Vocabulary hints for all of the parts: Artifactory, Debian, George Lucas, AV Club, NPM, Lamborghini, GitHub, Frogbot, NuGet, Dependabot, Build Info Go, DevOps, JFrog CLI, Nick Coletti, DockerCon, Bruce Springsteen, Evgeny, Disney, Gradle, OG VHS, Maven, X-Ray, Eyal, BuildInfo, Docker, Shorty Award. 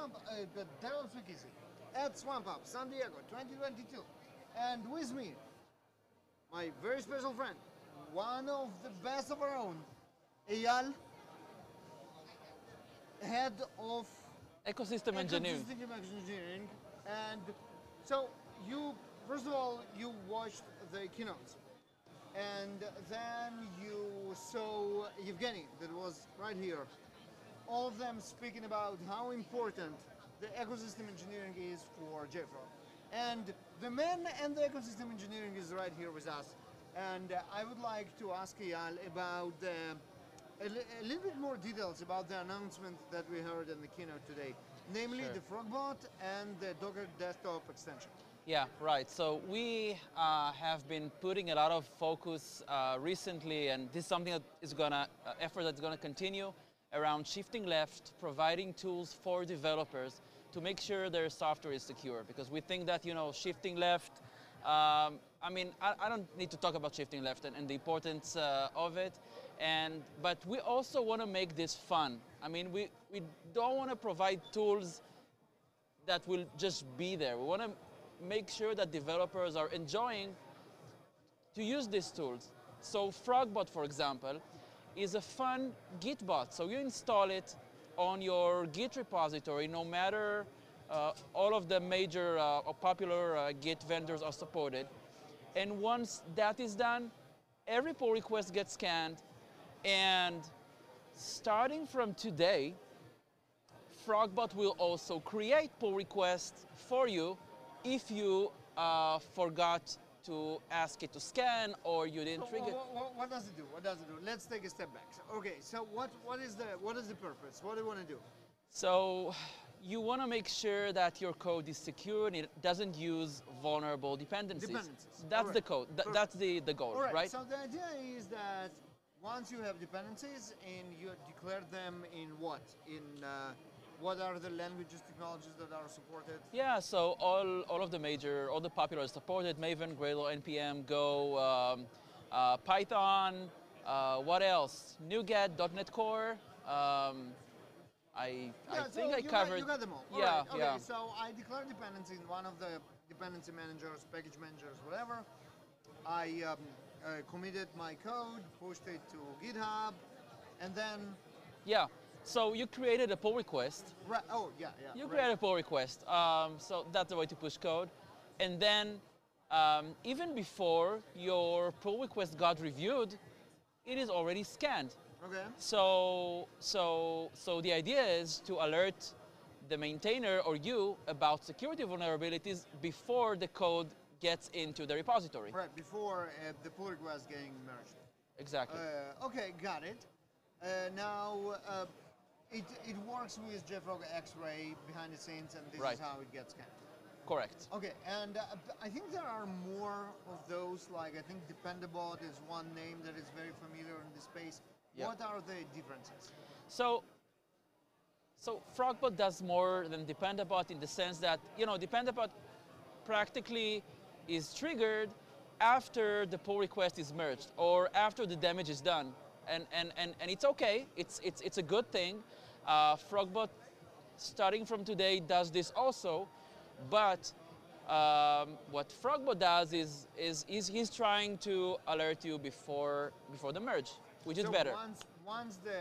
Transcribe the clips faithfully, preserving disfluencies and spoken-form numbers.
Swamp, uh, the DevOps Wikizzi at Swamp Up San Diego twenty twenty-two. And with me, my very special friend, one of the best of our own, Eyal, head of ecosystem engineering. Ecosystem engineering. And so you, first of all, you watched the keynotes, and then you saw Evgeny, that was right here. All of them speaking about how important the ecosystem engineering is for JFrog. And the man and the ecosystem engineering is right here with us. And uh, I would like to ask Eyal about uh, a, li a little bit more details about the announcement that we heard in the keynote today, namely sure. the Frogbot and the Docker desktop extension. Yeah, right. So we uh, have been putting a lot of focus uh, recently, and this is something that is gonna uh, effort that's gonna continue around shifting left, providing tools for developers to make sure their software is secure, because we think that, you know, shifting left. Um, I mean, I, I don't need to talk about shifting left and, and the importance uh, of it, and but we also want to make this fun. I mean, we we don't want to provide tools that will just be there. We want to make sure that developers are enjoying to use these tools. So Frogbot, for example, is a fun Git bot. So you install it on your Git repository, no matter. Uh, all of the major uh, or popular uh, Git vendors are supported. And once that is done, every pull request gets scanned. And starting from today, Frogbot will also create pull requests for you if you uh, forgot to ask it to scan or you didn't so, trigger. What, what, what does it do? What does it do? Let's take a step back. So, okay, so what, what is the what is the purpose? What do you want to do? So you want to make sure that your code is secure and it doesn't use vulnerable dependencies. Dependencies. That's right. the code. Th Perfect. That's the, the goal, right. right? So the idea is that once you have dependencies and you declare them in what? In uh, what are the languages, technologies that are supported? Yeah, so all, all of the major, all the popular is supported. Maven, Gradle, N P M, Go, um, uh, Python, uh, what else? NuGet, .NET Core. Um, I, yeah, I think so I covered. Got, you got them all. all yeah, right. okay, yeah. So I declare dependency in one of the dependency managers, package managers, whatever. I um, uh, committed my code, pushed it to GitHub, and then. Yeah. So you created a pull request. Right. Oh yeah, yeah. You right. created a pull request. Um, so that's the way to push code, and then um, even before your pull request got reviewed, it is already scanned. Okay. So, so, so the idea is to alert the maintainer or you about security vulnerabilities before the code gets into the repository. Right, before uh, the pull request getting merged. Exactly. Uh, okay, got it. Uh, now, uh, it, it works with JFrog X-Ray behind the scenes, and this right. is how it gets scanned. Correct. Okay, and uh, I think there are more of those, like I think Dependabot is one name that is very familiar in this space. Yeah. What are the differences? So, so Frogbot does more than Dependabot in the sense that, you know, Dependabot practically is triggered after the pull request is merged or after the damage is done. And, and, and, and it's okay, it's, it's, it's a good thing. Uh, Frogbot, starting from today, does this also, but Um, what Frogbot does is, is, is he's trying to alert you before, before the merge, which so is better. Once, once the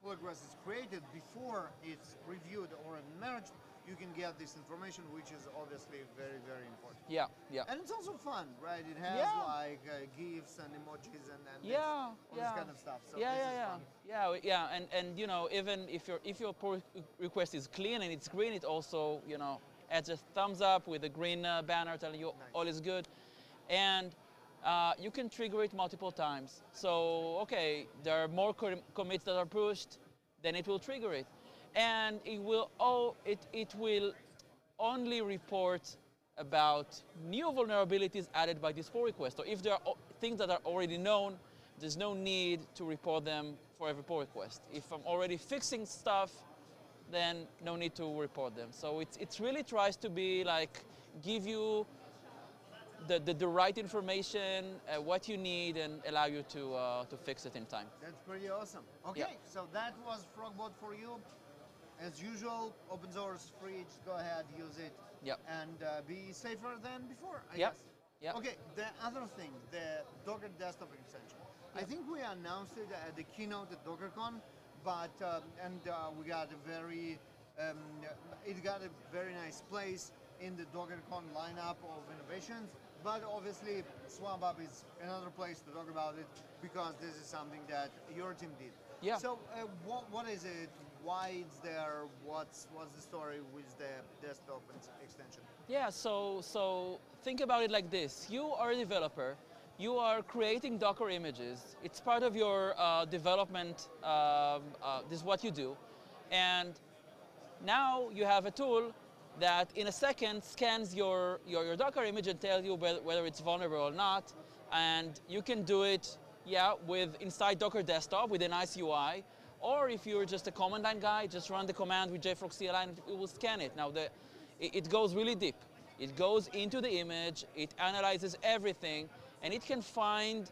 pull request is created, before it's reviewed or merged, you can get this information, which is obviously very, very important. Yeah, yeah. And it's also fun, right? It has yeah. like uh, GIFs and emojis and, and yeah, all yeah. this kind of stuff. So yeah, this yeah, is yeah. Fun. Yeah, yeah, and, and you know, even if, you're, if your pull request is clean and it's green, it also, you know, adds a thumbs up with a green uh, banner telling you nice. all is good. And uh, you can trigger it multiple times. So, okay, there are more com commits that are pushed, then it will trigger it. And it will, oh, it, it will only report about new vulnerabilities added by this pull request. So if there are things that are already known, there's no need to report them for every pull request. If I'm already fixing stuff, then no need to report them. So it's, it really tries to be like, give you the, the, the right information, uh, what you need, and allow you to, uh, to fix it in time. That's pretty awesome. Okay, yeah. so that was Frogbot for you. As usual, open source, free, just go ahead, use it, yep. and uh, be safer than before, I yep. guess. Yep. Okay, the other thing, the Docker desktop extension. Yep. I think we announced it at the keynote at DockerCon, but, uh, and uh, we got a very, um, it got a very nice place in the DockerCon lineup of innovations, but obviously SwampUp is another place to talk about it because this is something that your team did. Yeah. So uh, what, what is it? Why it's there? What's what's the story with the desktop extension? Yeah. So so think about it like this: you are a developer, you are creating Docker images. It's part of your uh, development. Uh, uh, this is what you do, and now you have a tool that in a second scans your, your, your Docker image and tells you whether, whether it's vulnerable or not. And you can do it, yeah, with inside Docker Desktop with a nice U I. Or if you're just a command line guy, just run the command with JFrog C L I and it will scan it. Now, the, it, it goes really deep. It goes into the image, it analyzes everything, and it can find,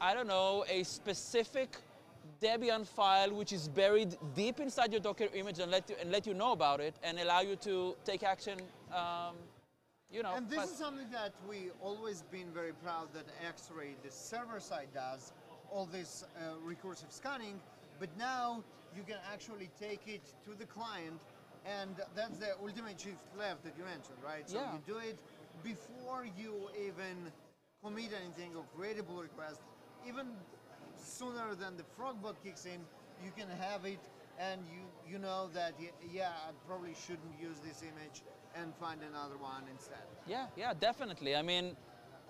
I don't know, a specific Debian file which is buried deep inside your Docker image and let you, and let you know about it and allow you to take action, um, you know. And this fast. is something that we always been very proud that X-Ray, the server side, does all this uh, recursive scanning, but now you can actually take it to the client, and that's the ultimate shift left that you mentioned, right? So yeah. you do it before you even commit anything or create a pull request, even sooner than the Frogbot kicks in, you can have it, and you you know that, yeah, I probably shouldn't use this image and find another one instead. Yeah, yeah, definitely. I mean,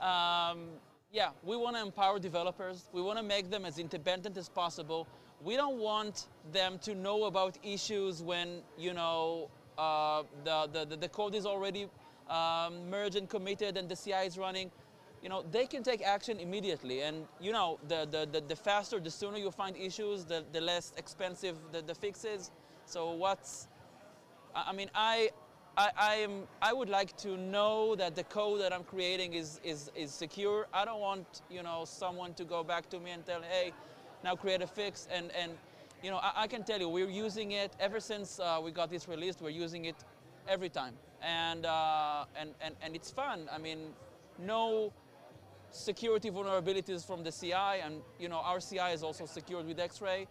um, yeah, we want to empower developers. We want to make them as independent as possible. We don't want them to know about issues when, you know, uh, the, the, the code is already um, merged and committed and the C I is running. You know, they can take action immediately, and you know, the the, the, the faster, the sooner you find issues, the, the less expensive the, the fix is. So what's, I mean, I, I, I am, I would like to know that the code that I'm creating is, is, is secure. I don't want, you know, someone to go back to me and tell, hey, now create a fix. And, and you know, I, I can tell you, we're using it ever since uh, we got this released. We're using it every time, and uh, and and and it's fun. I mean, no security vulnerabilities from the C I, and you know, our C I is also secured with X-Ray.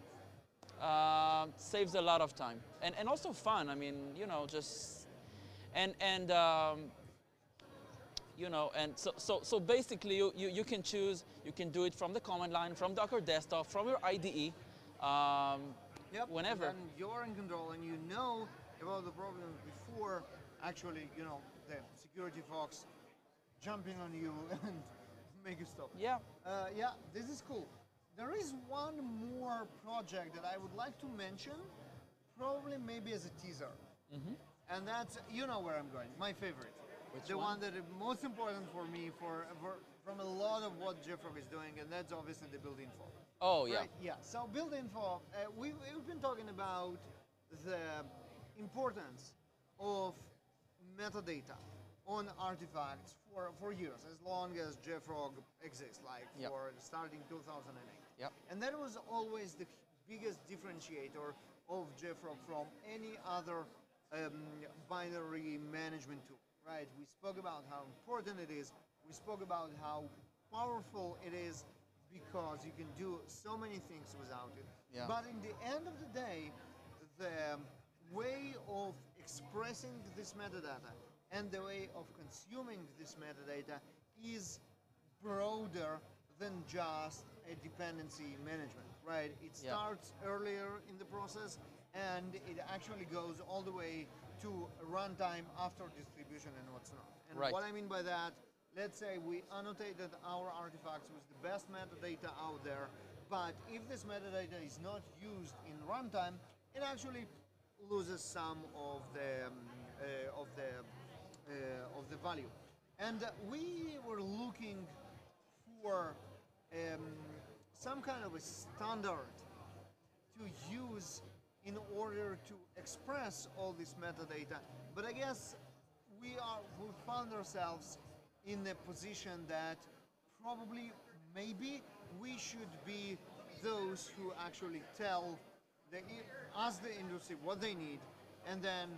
Uh, saves a lot of time, and and also fun. I mean, you know, just and and um, you know, and so so so basically, you, you you can choose. You can do it from the command line, from Docker Desktop, from your I D E, um, yep, whenever. And you're in control, and you know about the problem before actually, you know, the security folks jumping on you and make you stop. Yeah. Uh, yeah, this is cool. There is one more project that I would like to mention, probably maybe as a teaser. Mm-hmm. And that's, you know where I'm going, my favorite. Which the one? one that is most important for me for, for from a lot of what JFrog is doing, and that's obviously the Build Info. Oh, yeah. Right? Yeah, so Build Info, uh, we've, we've been talking about the importance of metadata on artifacts for, for years, as long as JFrog exists, like yep. for starting two thousand eight. Yep. And that was always the biggest differentiator of JFrog from any other um, binary management tool, right? We spoke about how important it is. We spoke about how powerful it is because you can do so many things without it. Yeah. But in the end of the day, the way of expressing this metadata and the way of consuming this metadata is broader than just a dependency management, right? It starts yeah. earlier in the process, and it actually goes all the way to runtime after distribution and what's not. And right. what I mean by that, let's say we annotated our artifacts with the best metadata out there, but if this metadata is not used in runtime, it actually loses some of the, um, uh, of the Uh, of the value. And uh, we were looking for um, some kind of a standard to use in order to express all this metadata. But I guess we are we found ourselves in a position that probably, maybe, we should be those who actually tell they need, ask the industry what they need, and then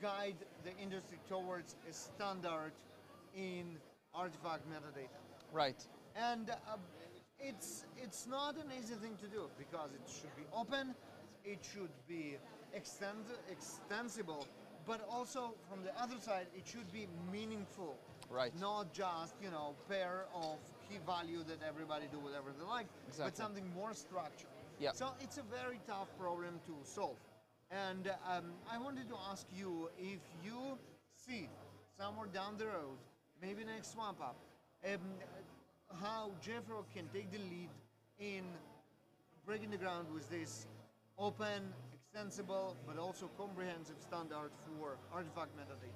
guide the industry towards a standard in artifact metadata. Right. And uh, it's it's not an easy thing to do, because it should be open, it should be extens extensible, but also from the other side, it should be meaningful. Right. Not just, you know, pair of key value that everybody do whatever they like, exactly. But something more structured. Yeah. So it's a very tough problem to solve. And um, I wanted to ask you, if you see somewhere down the road, maybe next swamp up, um, how JFrog can take the lead in breaking the ground with this open, extensible, but also comprehensive standard for artifact metadata.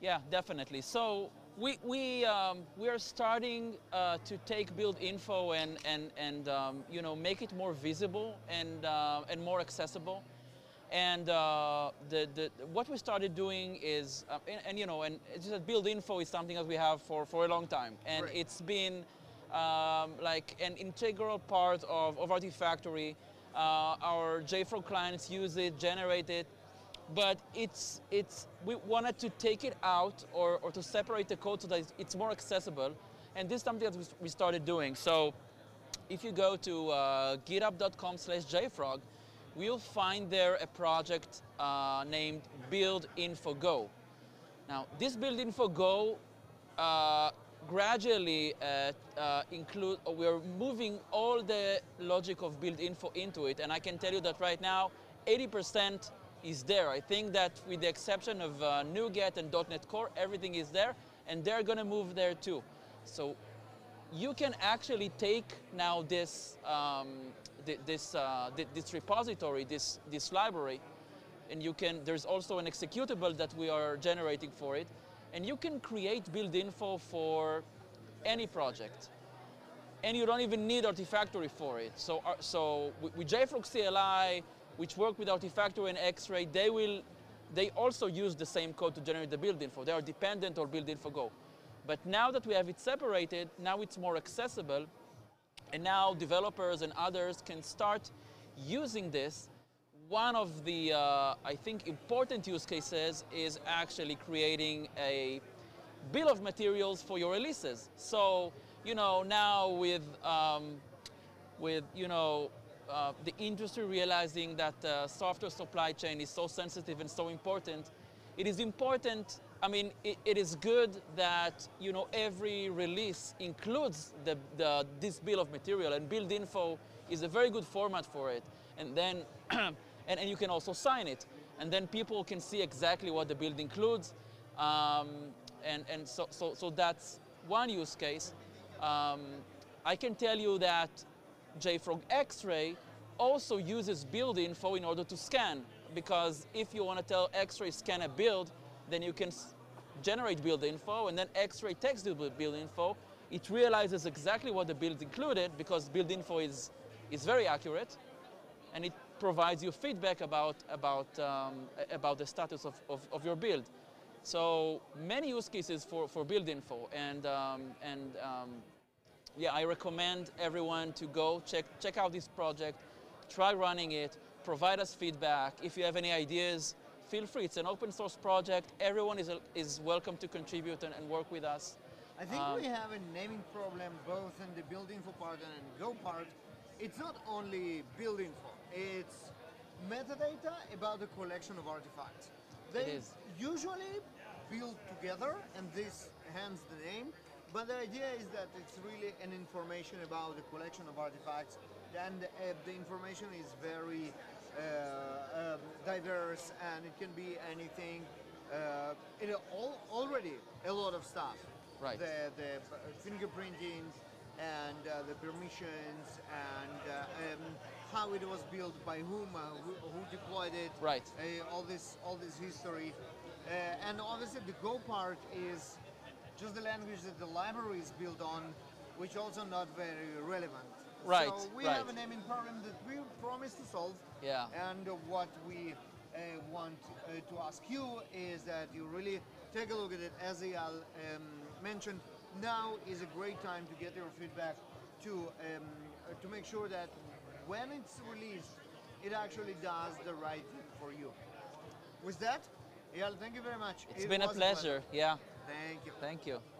Yeah, definitely. So we we um, we are starting uh, to take Build Info and and and um, you know, make it more visible and uh, and more accessible. And uh, the, the, what we started doing is, uh, and, and you know, and it's just Build Info is something that we have for, for a long time. And right. It's been um, like an integral part of, of Artifactory. Uh, our JFrog clients use it, generate it, but it's, it's, we wanted to take it out or, or to separate the code so that it's more accessible. And this is something that we started doing. So if you go to uh, github.com slash JFrog, we'll find there a project uh, named Build Info Go. Now, this Build Info Go uh, gradually uh, uh, include, uh, we're moving all the logic of Build Info into it, and I can tell you that right now, eighty percent is there. I think that with the exception of uh, NuGet and .NET Core, everything is there, and they're gonna move there too. So you can actually take now this, um, This, uh, this repository, this, this library, and you can, there's also an executable that we are generating for it, and you can create Build Info for any project. And you don't even need Artifactory for it. So, uh, so with JFrog C L I, which work with Artifactory and X-Ray, they will, they also use the same code to generate the Build Info. They are dependent on Build Info Go. But now that we have it separated, now it's more accessible. And now developers and others can start using this. One of the, uh, I think, important use cases is actually creating a bill of materials for your releases. So, you know, now with, um, with you know, uh, the industry realizing that uh, software supply chain is so sensitive and so important, it is important, I mean, it, it is good that, you know, every release includes the, the, this bill of material, and Build Info is a very good format for it. And then, and, and you can also sign it. And then people can see exactly what the build includes. Um, and and so, so, so that's one use case. Um, I can tell you that JFrog X-Ray also uses Build Info in order to scan. Because if you want to tell X-Ray scan a build, then you can generate Build Info, and then X-Ray takes the Build Info. It realizes exactly what the build included, because Build Info is, is very accurate, and it provides you feedback about, about, um, about the status of, of, of your build. So many use cases for, for Build Info, and, um, and um, yeah, I recommend everyone to go check, check out this project, try running it, provide us feedback. If you have any ideas, feel free. It's an open source project. Everyone is, is welcome to contribute and, and work with us. I think um, we have a naming problem both in the Build Info part and in Go part. It's not only Build Info, it's metadata about the collection of artifacts. They it is. usually build together, and this hence the name, but the idea is that it's really an information about the collection of artifacts, and uh, the information is very Uh, um, diverse, and it can be anything. Uh, it all, already a lot of stuff. Right. The, the fingerprinting and uh, the permissions and uh, um, how it was built, by whom, uh, who, who deployed it. Right. Uh, all this, all this history, uh, and obviously the Go part is just the language that the library is built on, which also not very relevant. Right. So we right. have a naming problem that we promised to solve. Yeah. And what we uh, want uh, to ask you is that you really take a look at it. As Eyal um, mentioned, now is a great time to get your feedback to um, to make sure that when it's released, it it actually does the right thing for you. With that, Eyal, thank you very much. It's it been a pleasure. a pleasure. Yeah. Thank you. Thank you.